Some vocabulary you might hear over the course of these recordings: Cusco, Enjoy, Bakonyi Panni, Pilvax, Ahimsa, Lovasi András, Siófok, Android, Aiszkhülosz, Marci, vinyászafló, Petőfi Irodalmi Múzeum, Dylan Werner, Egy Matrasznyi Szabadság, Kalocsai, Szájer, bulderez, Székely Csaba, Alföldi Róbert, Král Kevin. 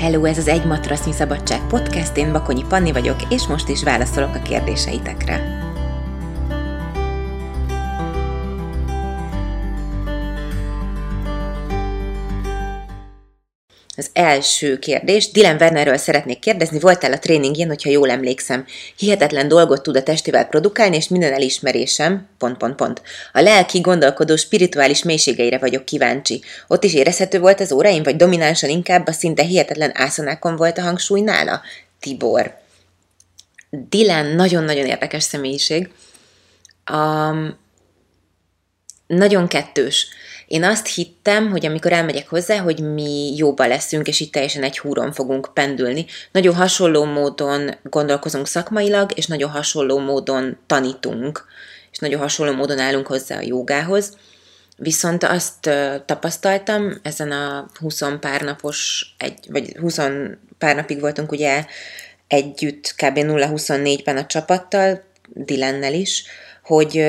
Hello, ez az Egy Matrasznyi Szabadság podcast, én Bakonyi Panni vagyok, és most is válaszolok a kérdéseitekre. Az első kérdés, Dylan Wernerről szeretnék kérdezni, voltál a tréningjén, hogyha jól emlékszem. Hihetetlen dolgot tud a testével produkálni, és minden elismerésem, ... A lelki, gondolkodó, spirituális mélységeire vagyok kíváncsi. Ott is érezhető volt az óraim, vagy dominánsan inkább a szinte hihetetlen ászanákon volt a hangsúly nála? Tibor. Dylan nagyon-nagyon érdekes személyiség. Nagyon kettős. Én azt hittem, hogy amikor elmegyek hozzá, hogy mi jóba leszünk, és itt teljesen egy húron fogunk pendülni. Nagyon hasonló módon gondolkozunk szakmailag, és nagyon hasonló módon tanítunk, és nagyon hasonló módon állunk hozzá a jogához. Viszont azt tapasztaltam ezen a 20 pár napos, vagy 20 pár napig voltunk ugye együtt, kb. 0-24-ben a csapattal, Dylannel is, hogy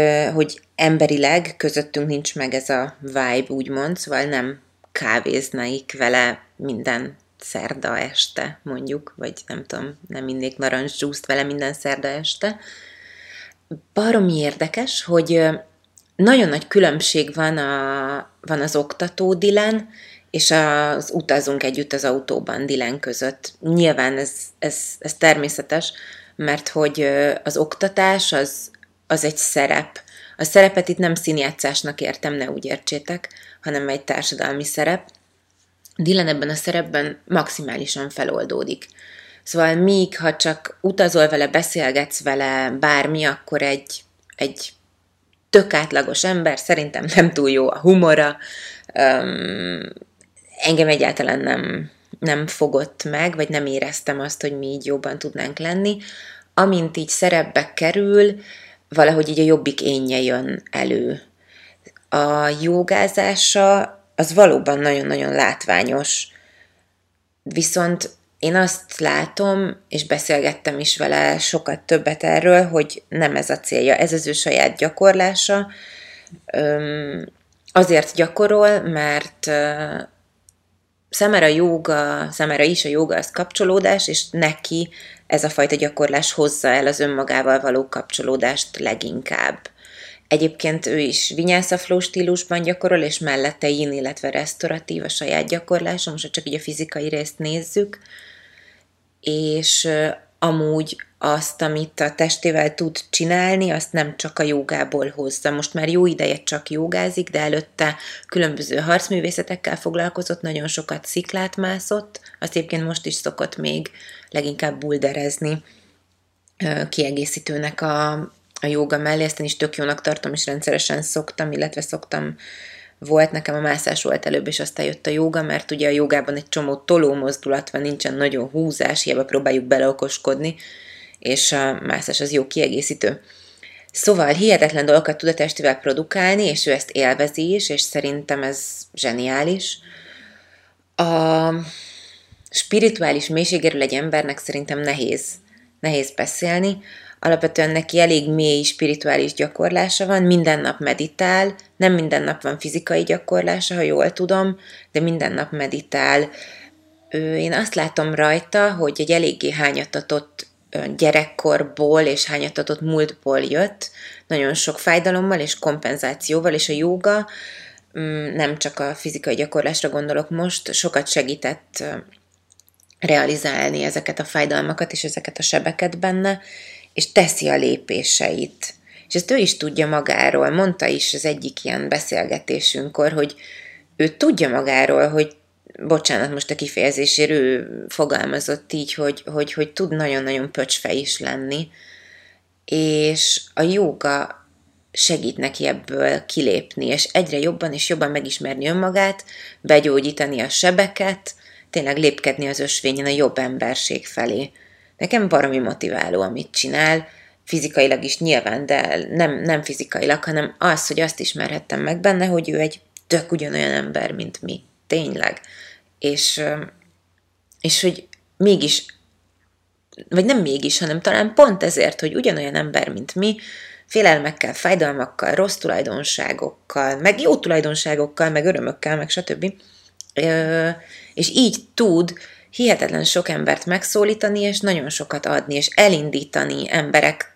emberileg közöttünk nincs meg ez a vibe, úgymond, szóval nem kávéznaik vele minden szerda este, mondjuk, vagy nem tudom, nem innék narancsdzsúszt vele minden szerda este. Baromi érdekes, hogy nagyon nagy különbség van az oktató Dylan, és az utazunk együtt az autóban Dylan között. Nyilván ez természetes, mert hogy az oktatás az egy szerep. A szerepet itt nem színjátszásnak értem, ne úgy értsétek, hanem egy társadalmi szerep. Dylan ebben a szerepben maximálisan feloldódik. Szóval míg, ha csak utazol vele, beszélgetsz vele, bármi, akkor egy tök átlagos ember, szerintem nem túl jó a humora, engem egyáltalán nem fogott meg, vagy nem éreztem azt, hogy mi így jobban tudnánk lenni. Amint így szerepbe kerül, valahogy így a jobbik énje jön elő. A jogázása az valóban nagyon-nagyon látványos. Viszont én azt látom, és beszélgettem is vele sokat többet erről, hogy nem ez a célja. Ez az ő saját gyakorlása. Azért gyakorol, mert számára is a jóga az kapcsolódás, és neki ez a fajta gyakorlás hozza el az önmagával való kapcsolódást leginkább. Egyébként ő is vinyászafló stílusban gyakorol, és mellette yin, illetve resztoratív a saját gyakorlása, most csak így a fizikai részt nézzük, és amúgy azt, amit a testével tud csinálni, azt nem csak a jogából hozza. Most már jó ideje csak jogázik, de előtte különböző harcművészetekkel foglalkozott, nagyon sokat sziklát mászott, azt egyébként most is szokott még leginkább bulderezni kiegészítőnek a joga mellé, ezt én is tök jónak tartom, és rendszeresen szoktam, volt nekem a mászás volt előbb, és aztán jött a jóga, mert ugye a jogában egy csomó toló mozdulat van, nincsen nagyon húzás, hiába próbáljuk beleokoskodni, és a mászás az jó kiegészítő. Szóval hihetetlen dolgokat tud a testével produkálni, és ő ezt élvezi is, és szerintem ez zseniális. A spirituális mélységéről egy embernek szerintem nehéz beszélni. Alapvetően neki elég mély spirituális gyakorlása van, minden nap meditál, nem minden nap van fizikai gyakorlása, ha jól tudom, de minden nap meditál. Én azt látom rajta, hogy egy eléggé hányatatott gyerekkorból és hányatatott múltból jött, nagyon sok fájdalommal és kompenzációval, és a jóga, nem csak a fizikai gyakorlásra gondolok most, sokat segített realizálni ezeket a fájdalmakat és ezeket a sebeket benne, és teszi a lépéseit. És ezt ő is tudja magáról, mondta is az egyik ilyen beszélgetésünkkor, hogy ő tudja magáról, hogy, bocsánat most a kifejezésért, ő fogalmazott így, hogy tud nagyon-nagyon pöcsfe is lenni, és a jóga segít neki ebből kilépni, és egyre jobban és jobban megismerni önmagát, begyógyítani a sebeket, tényleg lépkedni az ösvényen a jobb emberség felé. Nekem baromi motiváló, amit csinál, fizikailag is nyilván, de nem fizikailag, hanem az, hogy azt ismerhettem meg benne, hogy ő egy tök ugyanolyan ember, mint mi. Tényleg. És hogy mégis, vagy nem mégis, hanem talán pont ezért, hogy ugyanolyan ember, mint mi, félelmekkel, fájdalmakkal, rossz tulajdonságokkal, meg jó tulajdonságokkal, meg örömökkel, meg stb. És így tud hihetetlen sok embert megszólítani, és nagyon sokat adni, és elindítani emberek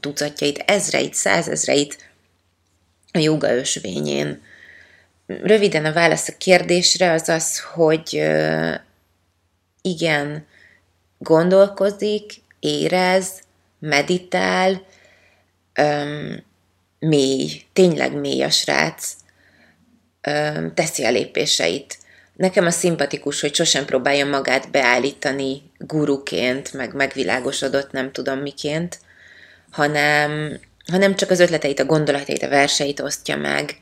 tucatjait, ezreit, százezreit a jóga ösvényén. Röviden a válasz a kérdésre az az, hogy igen, gondolkozik, érez, meditál, mély, tényleg mély a srác, teszi a lépéseit. Nekem a szimpatikus, hogy sosem próbálja magát beállítani guruként, meg megvilágosodott, nem tudom miként, hanem csak az ötleteit, a gondolatait, a verseit osztja meg,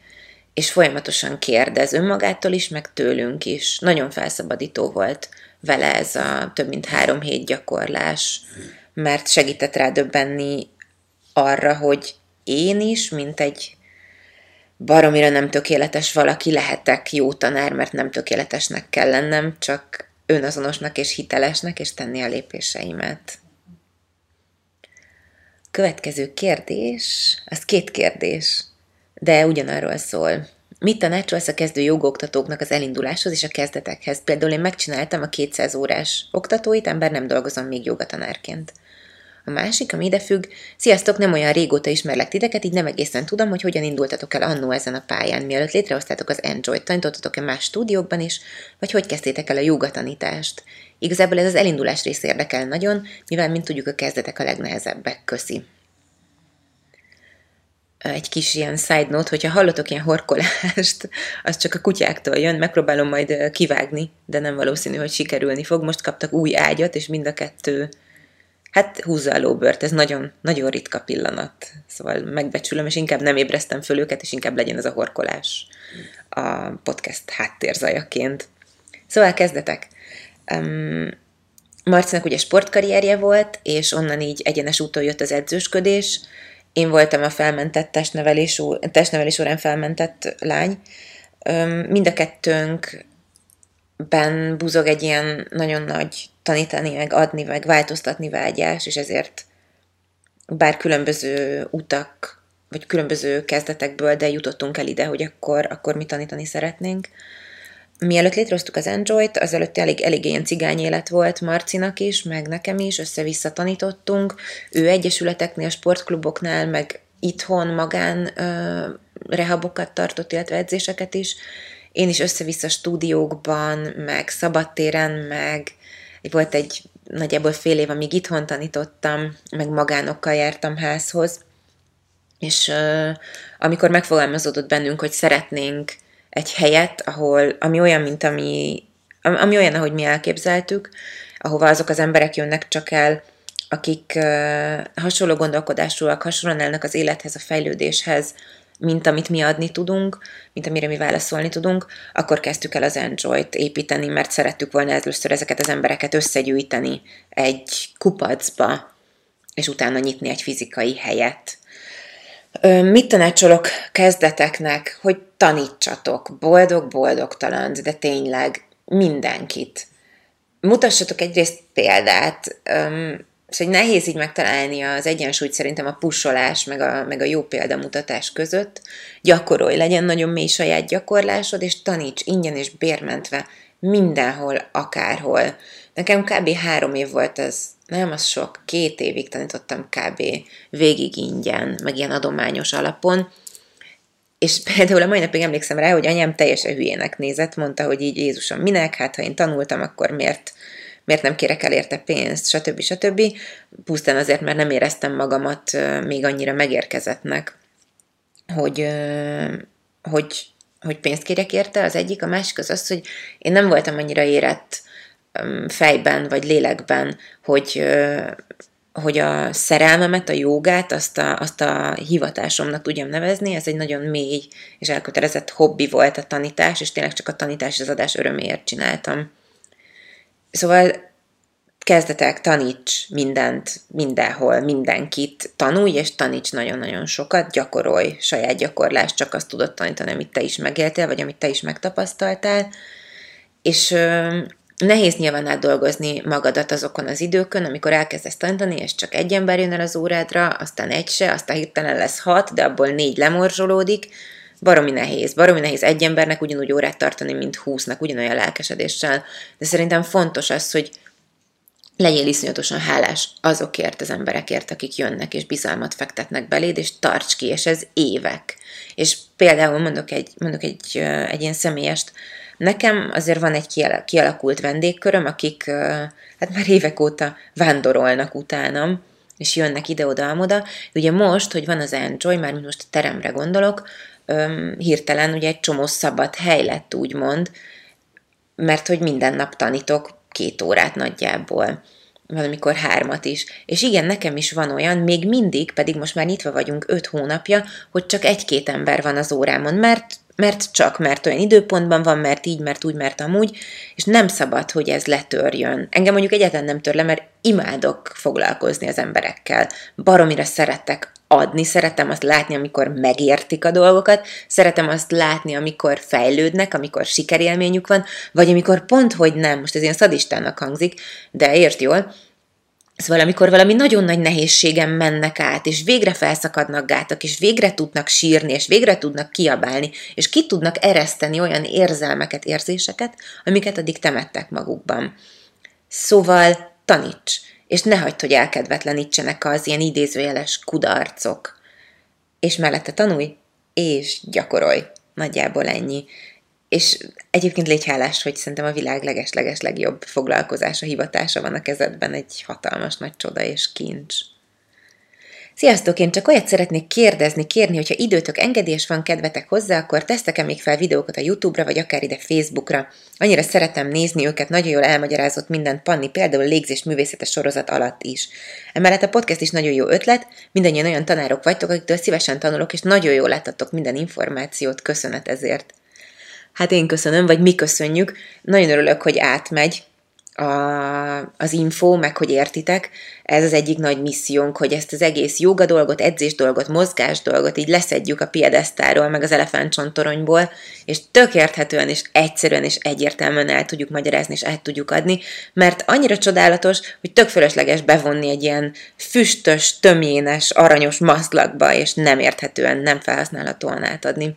és folyamatosan kérdez önmagától is, meg tőlünk is. Nagyon felszabadító volt vele ez a több mint 3 hét gyakorlás, mert segített rádöbbenni arra, hogy én is, mint egy baromira nem tökéletes valaki lehetek jó tanár, mert nem tökéletesnek kell lennem, csak önazonosnak és hitelesnek, és tenni a lépéseimet. Következő kérdés, az 2 kérdés, de ugyanarról szól. Mit tanácsolsz a kezdő jogoktatóknak az elinduláshoz és a kezdetekhez? Például én megcsináltam a 200 órás oktatóit, ember nem dolgozom még jogatanárként. A másik, ami ide függ, sziasztok, nem olyan régóta ismerlek titeket, így nem egészen tudom, hogy hogyan indultatok el annó ezen a pályán, mielőtt létrehoztátok az Enjoy-t, tanítottatok-e más stúdiókban is, vagy hogy kezdtétek el a jogatanítást? Igazából ez az elindulás rész érdekel nagyon, mivel, mint tudjuk, a kezdetek a legnehezebbek. Köszi. Egy kis ilyen side note, hogyha hallotok ilyen horkolást, az csak a kutyáktól jön, megpróbálom majd kivágni, de nem valószínű, hogy sikerülni fog. Most kaptak új ágyat, és mind a 2, hát húzza a lóbört, ez nagyon, nagyon ritka pillanat. Szóval megbecsülöm, és inkább nem ébresztem föl őket, és inkább legyen ez a horkolás a podcast háttérzajaként. Szóval kezdetek. Marcinak ugye sportkarrierje volt, és onnan így egyenes úton jött az edzősködés. Én voltam a felmentett testnevelés órán felmentett lány. Mind a 2-nkben buzog egy ilyen nagyon nagy tanítani, meg adni, meg változtatni vágyás, és ezért bár különböző utak, vagy különböző kezdetekből, de jutottunk el ide, hogy akkor mi tanítani szeretnénk. Mielőtt létrehoztuk az Enjoy-t, azelőtt elég ilyen cigány élet volt Marcinak is, meg nekem is, össze-vissza tanítottunk. Ő egyesületeknél, sportkluboknál, meg itthon magán rehabokat tartott, illetve edzéseket is. Én is össze-vissza stúdiókban, meg szabadtéren, meg volt egy nagyjából fél év, amíg itthon tanítottam, meg magánokkal jártam házhoz. És amikor megfogalmazódott bennünk, hogy szeretnénk egy helyet, ahol, ami olyan, mint ami olyan, ahogy mi elképzeltük, ahova azok az emberek jönnek csak el, akik hasonló gondolkodásúak, hasonlóan állnak az élethez, a fejlődéshez, mint amit mi adni tudunk, mint amire mi válaszolni tudunk, akkor kezdtük el az Enjoy-t építeni, mert szerettük volna először ezeket az embereket összegyűjteni egy kupacba, és utána nyitni egy fizikai helyet. Mit tanácsolok kezdeteknek, hogy tanítsatok boldog-boldogtalant, de tényleg mindenkit. Mutassatok egyrészt példát, és hogy nehéz így megtalálni az egyensúlyt szerintem a pusolás, meg a jó példamutatás között. Gyakorolj, legyen nagyon mély saját gyakorlásod, és taníts ingyen és bérmentve mindenhol, akárhol. Nekem kb. 3 év volt ez, nem az sok, 2 évig tanítottam kb. Végig ingyen, meg ilyen adományos alapon. És például a mai napig emlékszem rá, hogy anyám teljesen hülyének nézett, mondta, hogy így Jézusom minek, hát ha én tanultam, akkor miért nem kérek el érte pénzt, stb. Pusztán azért, mert nem éreztem magamat még annyira megérkezettnek, hogy pénzt kérek érte. Az egyik, a másik az, hogy én nem voltam annyira érett fejben vagy lélekben, hogy a szerelmemet, a jogát, azt a hivatásomnak tudjam nevezni. Ez egy nagyon mély és elkötelezett hobbi volt a tanítás, és tényleg csak a tanítás, az adás öröméért csináltam. Szóval kezdetek, taníts mindent, mindenhol, mindenkit, tanulj és taníts nagyon-nagyon sokat, gyakorolj saját gyakorlást, csak azt tudod tanítani, amit te is megéltél, vagy amit te is megtapasztaltál, és nehéz nyilván átdolgozni magadat azokon az időkön, amikor elkezdesz tanítani, és csak egy ember jön el az órádra, aztán egy se, aztán hirtelen lesz 6, de abból 4 lemorzsolódik, baromi nehéz egy embernek ugyanúgy órát tartani, mint 20-nak, ugyanolyan lelkesedéssel, de szerintem fontos az, hogy legyél iszonyatosan hálás azokért az emberekért, akik jönnek, és bizalmat fektetnek beléd, és tarts ki, és ez évek. És például mondok egy ilyen személyest, nekem azért van egy kialakult vendégköröm, akik hát már évek óta vándorolnak utánam, és jönnek ide-oda-amoda. Ugye most, hogy van az Enjoy, mármint most a teremre gondolok, hirtelen ugye egy csomó szabad hely lett, úgymond, mert hogy minden nap tanítok 2 órát nagyjából, valamikor 3-at is. És igen, nekem is van olyan, még mindig, pedig most már nyitva vagyunk 5 hónapja, hogy csak 1-2 ember van az órámon, mert olyan időpontban van, mert így, mert úgy, mert amúgy, és nem szabad, hogy ez letörjön. Engem mondjuk egyáltalán nem tör le, mert imádok foglalkozni az emberekkel. Baromira szeretek adni, szeretem azt látni, amikor megértik a dolgokat, szeretem azt látni, amikor fejlődnek, amikor sikerélményük van, vagy amikor pont, hogy nem, most ez ilyen szadistának hangzik, de ért jól, szóval amikor valami nagyon nagy nehézségen mennek át, és végre felszakadnak gátak, és végre tudnak sírni, és végre tudnak kiabálni, és ki tudnak ereszteni olyan érzelmeket, érzéseket, amiket addig temettek magukban. Szóval taníts, és ne hagyd, hogy elkedvetlenítsenek az ilyen idézőjeles kudarcok. És mellette tanulj, és gyakorolj. Nagyjából ennyi. És egyébként légy hálás, hogy szerintem a világ leges-leges legjobb foglalkozása, hivatása van a kezedben, egy hatalmas nagy csoda és kincs. Sziasztok, én csak olyat szeretnék kérni, hogyha időtök engedés van, kedvetek hozzá, akkor tesztek-e még fel videókat a YouTube-ra, vagy akár ide Facebookra. Annyira szeretem nézni őket, nagyon jól elmagyarázott minden Panni, például a légzés művészete sorozat alatt is. Emellett a podcast is nagyon jó ötlet, mindannyian olyan tanárok vagytok, akiktől szívesen tanulok, és nagyon jól láthattok minden információt, köszönet ezért. Hát én köszönöm, vagy mi köszönjük. Nagyon örülök, hogy átmegy az info, meg hogy értitek. Ez az egyik nagy missziónk, hogy ezt az egész jóga dolgot, edzés dolgot, mozgás dolgot így leszedjük a piedesztáról, meg az elefántcsontoronyból, és tök érthetően, és egyszerűen, és egyértelműen el tudjuk magyarázni, és át tudjuk adni, mert annyira csodálatos, hogy tök fölösleges bevonni egy ilyen füstös, tömjénes, aranyos maszlakba, és nem érthetően, nem felhasználhatóan átadni.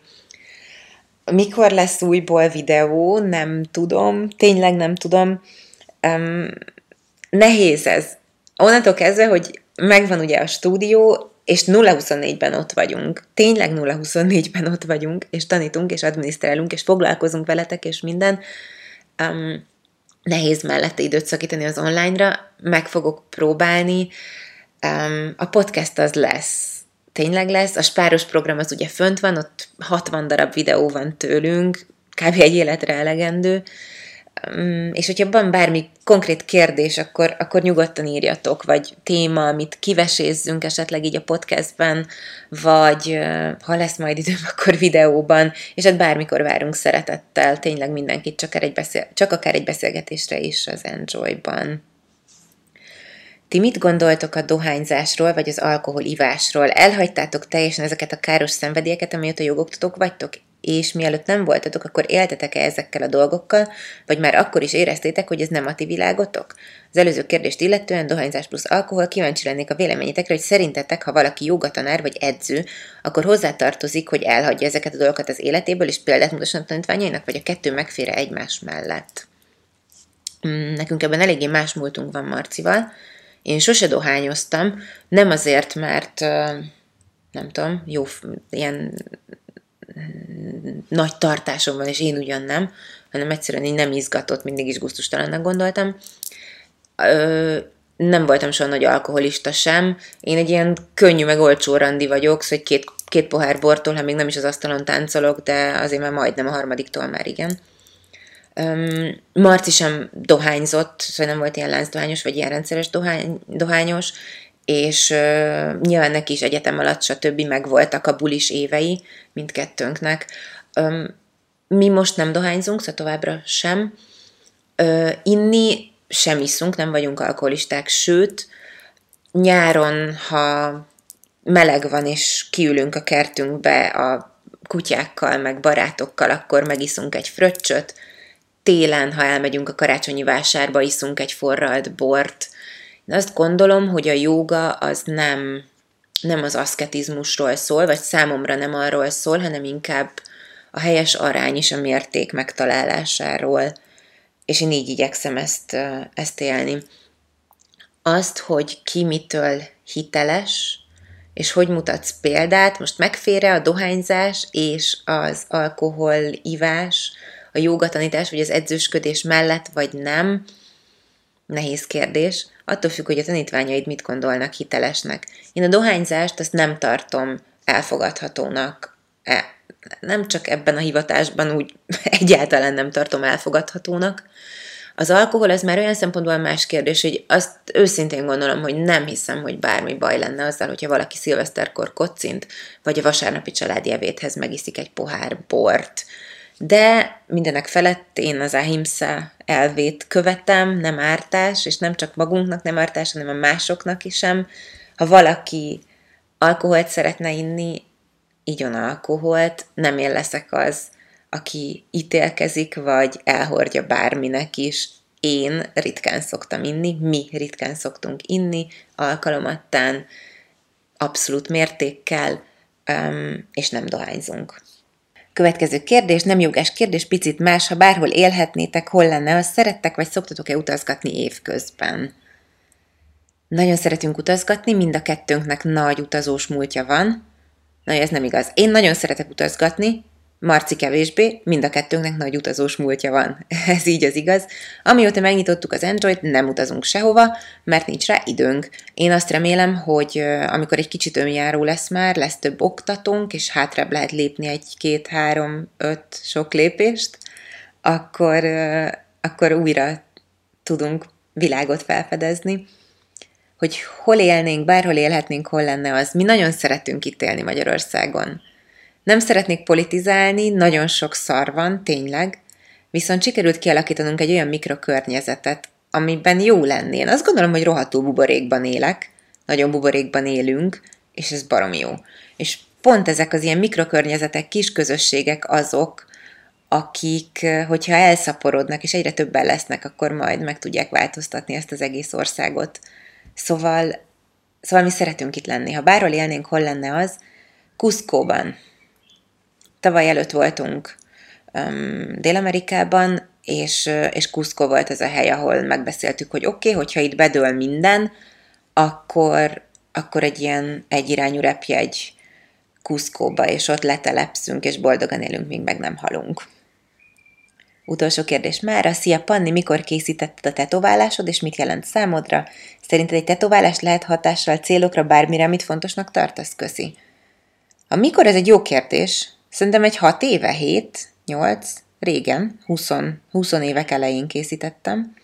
Mikor lesz újból videó? Nem tudom. Tényleg nem tudom. Nehéz ez. Onnantól kezdve, hogy megvan ugye a stúdió, és 0-24-ben ott vagyunk. Tényleg 0-24-ben ott vagyunk, és tanítunk, és adminisztrálunk, és foglalkozunk veletek, és minden. Nehéz mellette időt szakítani az online-ra. Meg fogok próbálni. A podcast az lesz. Tényleg lesz. A spáros program az ugye fönt van, ott 60 darab videó van tőlünk, kb. Egy életre elegendő, és hogyha van bármi konkrét kérdés, akkor nyugodtan írjatok, vagy téma, amit kivesézzünk esetleg így a podcastben, vagy ha lesz majd időm, akkor videóban, és hát bármikor várunk szeretettel, tényleg mindenkit, csak akár egy beszélgetésre is az Enjoy-ban. Ti mit gondoltok a dohányzásról, vagy az alkoholivásról? Elhagytátok teljesen ezeket a káros szenvedélyeket, amióta jogoktatók vagytok? És mielőtt nem voltatok, akkor éltetek-e ezekkel a dolgokkal, vagy már akkor is éreztétek, hogy ez nem a ti világotok? Az előző kérdést illetően, dohányzás plusz alkohol, kíváncsi lennék a véleményetekre, hogy szerintetek, ha valaki jogatanár vagy edző, akkor hozzátartozik, hogy elhagyja ezeket a dolgokat az életéből, és példát mutasson a tanítványainak, vagy a kettő megfér egymás mellett? Nekünk ebben eléggé más múltunk van Marcival. Én sose dohányoztam, nem azért, mert nem tudom, jó, ilyen nagy tartásom van, és én ugyan nem, hanem egyszerűen így nem izgatott, mindig is gusztustalannak gondoltam. Nem voltam soha nagy alkoholista sem, én egy ilyen könnyű meg olcsó randi vagyok, szóval két pohár bortól, ha még nem is az asztalon táncolok, de azért már majdnem, a harmadiktól már igen. Marci sem dohányzott, szóval nem volt ilyen láncdohányos, vagy ilyen rendszeres dohányos, és nyilván neki is egyetem alatt, stb. Meg voltak a bulis évei mindkettőnknek. Mi most nem dohányzunk, szóval továbbra sem. Inni sem iszunk, nem vagyunk alkoholisták, sőt, nyáron, ha meleg van, és kiülünk a kertünkbe a kutyákkal, meg barátokkal, akkor megiszunk egy fröccsöt, télen, ha elmegyünk a karácsonyi vásárba, iszunk egy forralt bort. Én azt gondolom, hogy a jóga az nem nem az aszketizmusról szól, vagy számomra nem arról szól, hanem inkább a helyes arány és a mérték megtalálásáról. És én így igyekszem ezt élni. Azt, hogy ki mitől hiteles, és hogy mutatsz példát, most megfér-e a dohányzás és az alkoholivás, a jógatanítás, vagy az edzősködés mellett, vagy nem? Nehéz kérdés. Attól függ, hogy a tanítványaid mit gondolnak hitelesnek. Én a dohányzást azt nem tartom elfogadhatónak. Nem csak ebben a hivatásban, úgy egyáltalán nem tartom elfogadhatónak. Az alkohol az már olyan szempontból más kérdés, hogy azt őszintén gondolom, hogy nem hiszem, hogy bármi baj lenne azzal, hogyha valaki szilveszterkor koccint, vagy a vasárnapi családi evéthez megiszik egy pohár bort. De mindenek felett én az Ahimsa elvét követem, nem ártás, és nem csak magunknak nem ártás, hanem a másoknak is sem. Ha valaki alkoholt szeretne inni, igyon alkoholt, nem én leszek az, aki ítélkezik, vagy elhordja bárminek is. Én ritkán szoktam inni, mi ritkán szoktunk inni, alkalomattán, abszolút mértékkel, és nem dohányzunk. Következő kérdés, nem jogás kérdés, picit más, ha bárhol élhetnétek, hol lenne, azt szerettek, vagy szoktatok-e utazgatni évközben? Nagyon szeretünk utazgatni, mind a kettőnknek nagy utazós múltja van. Na, ez nem igaz. Én nagyon szeretek utazgatni, Marci kevésbé, mind a kettőnknek nagy utazós múltja van. Ez így az igaz. Amióta megnyitottuk az Android, nem utazunk sehova, mert nincs rá időnk. Én azt remélem, hogy amikor egy kicsit önjáró lesz már, lesz több oktatónk, és hátrább lehet lépni 1, 2, 3, 5 sok lépést, akkor újra tudunk világot felfedezni. Hogy hol élnénk, bárhol élhetnénk, hol lenne az. Mi nagyon szeretünk itt élni Magyarországon. Nem szeretnék politizálni, nagyon sok szar van, tényleg, viszont sikerült kialakítanunk egy olyan mikrokörnyezetet, amiben jó lenni. Én azt gondolom, hogy rohadtul buborékban élek, nagyon buborékban élünk, és ez baromi jó. És pont ezek az ilyen mikrokörnyezetek, kis közösségek azok, akik, hogyha elszaporodnak, és egyre többen lesznek, akkor majd meg tudják változtatni ezt az egész országot. Szóval mi szeretünk itt lenni. Ha bárhol élnénk, hol lenne az? Cuscóban. Tavaly előtt voltunk Dél-Amerikában, és Cusco volt ez a hely, ahol megbeszéltük, hogy oké, hogyha itt bedől minden, akkor egy ilyen egyirányú repjegy Cuscóba, és ott letelepszünk, és boldogan élünk, míg meg nem halunk. Utolsó kérdés mára. Szia Panni, mikor készítetted a tetoválásod, és mit jelent számodra? Szerinted egy tetoválás lehet hatással célokra bármire, amit fontosnak tartasz? Köszi. A mikor, ez egy jó kérdés. Szerintem egy 6 éve, 7, 8, régen, 20 évek elején készítettem.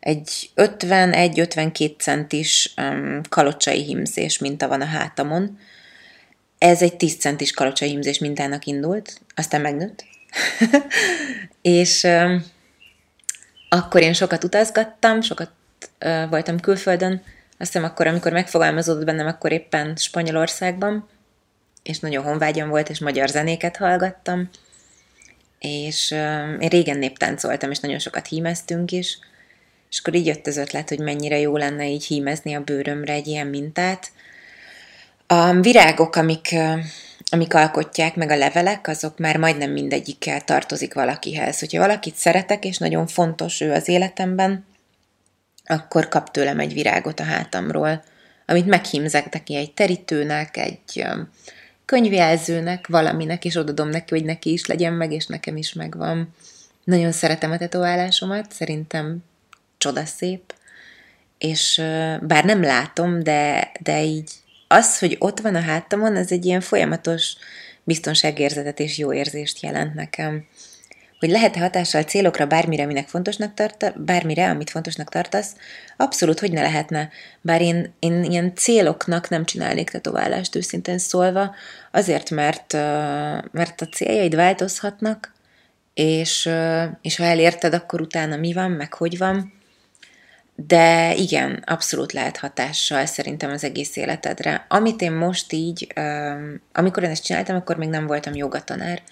Egy 51-52 centis kalocsai hímzés minta van a hátamon. Ez egy 10 centis kalocsai hímzés mintának indult, aztán megnőtt. És akkor én sokat utazgattam, sokat voltam külföldön. Azt hiszem akkor, amikor megfogalmazódott bennem, akkor éppen Spanyolországban, és nagyon honvágyam volt, és magyar zenéket hallgattam, és én régen néptáncoltam, és nagyon sokat hímeztünk is, és akkor így jött az ötlet, hogy mennyire jó lenne így hímezni a bőrömre egy ilyen mintát. A virágok, amik alkotják, meg a levelek, azok már majdnem mindegyikkel tartozik valakihez. Hogyha valakit szeretek, és nagyon fontos ő az életemben, akkor kap tőlem egy virágot a hátamról, amit meghímzek neki egy terítőnek, egy könyvjelzőnek, valaminek, és odadom neki, hogy neki is legyen meg, és nekem is megvan. Nagyon szeretem a tetoválásomat, szerintem csodaszép, és bár nem látom, de így az, hogy ott van a hátamon, az egy ilyen folyamatos biztonságérzetet és jó érzést jelent nekem. Hogy lehet-e hatással célokra bármire, bármire, amit fontosnak tartasz? Abszolút, hogy ne lehetne. Bár én ilyen céloknak nem csinálnék tetoválást, őszintén szólva, azért, mert a céljaid változhatnak, és ha elérted, akkor utána mi van, meg hogy van. De igen, abszolút lehet hatással szerintem az egész életedre. Amit én most így, amikor én ezt csináltam, akkor még nem voltam jogatanár,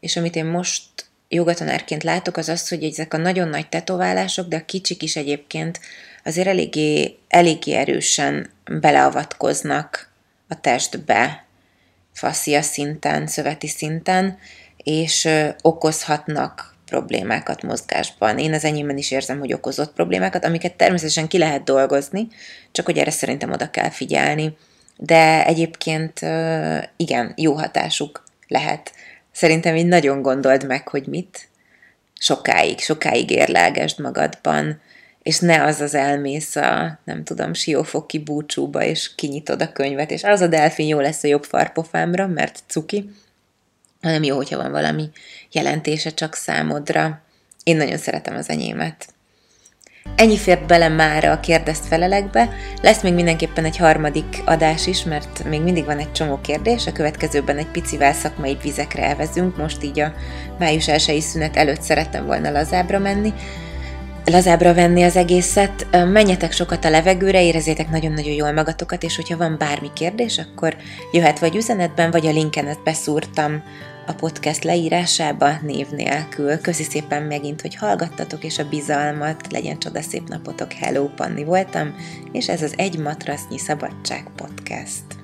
és amit én most jogatanárként látok, az az, hogy ezek a nagyon nagy tetoválások, de a kicsik is egyébként azért eléggé erősen beleavatkoznak a testbe, fascia szinten, szöveti szinten, és okozhatnak problémákat mozgásban. Én az enyémben is érzem, hogy okozott problémákat, amiket természetesen ki lehet dolgozni, csak hogy erre szerintem oda kell figyelni. De egyébként igen, jó hatásuk lehet. Szerintem így nagyon gondold meg, hogy mit. Sokáig érlelgesd magadban, és ne az elmész a, nem tudom, siófoki búcsúba, és kinyitod a könyvet, és az a delfin jó lesz a jobb farpofámra, mert cuki, hanem jó, hogyha van valami jelentése csak számodra. Én nagyon szeretem az enyémet. Ennyi fért bele mára a kérdezt felelekbe. Lesz még mindenképpen egy harmadik adás is, mert még mindig van egy csomó kérdés. A következőben egy picivel szakmai vizekre elvezünk. Most így a május 1-i szünet előtt szerettem volna lazábbra venni az egészet. Menjetek sokat a levegőre, érezzétek nagyon-nagyon jól magatokat, és hogyha van bármi kérdés, akkor jöhet vagy üzenetben, vagy a linken ezt beszúrtam a podcast leírásába név nélkül. Köszi szépen megint, hogy hallgattatok, és a bizalmat, legyen csodaszép napotok, Hello, Panni voltam, és ez az Egy Matrasznyi Szabadság podcast.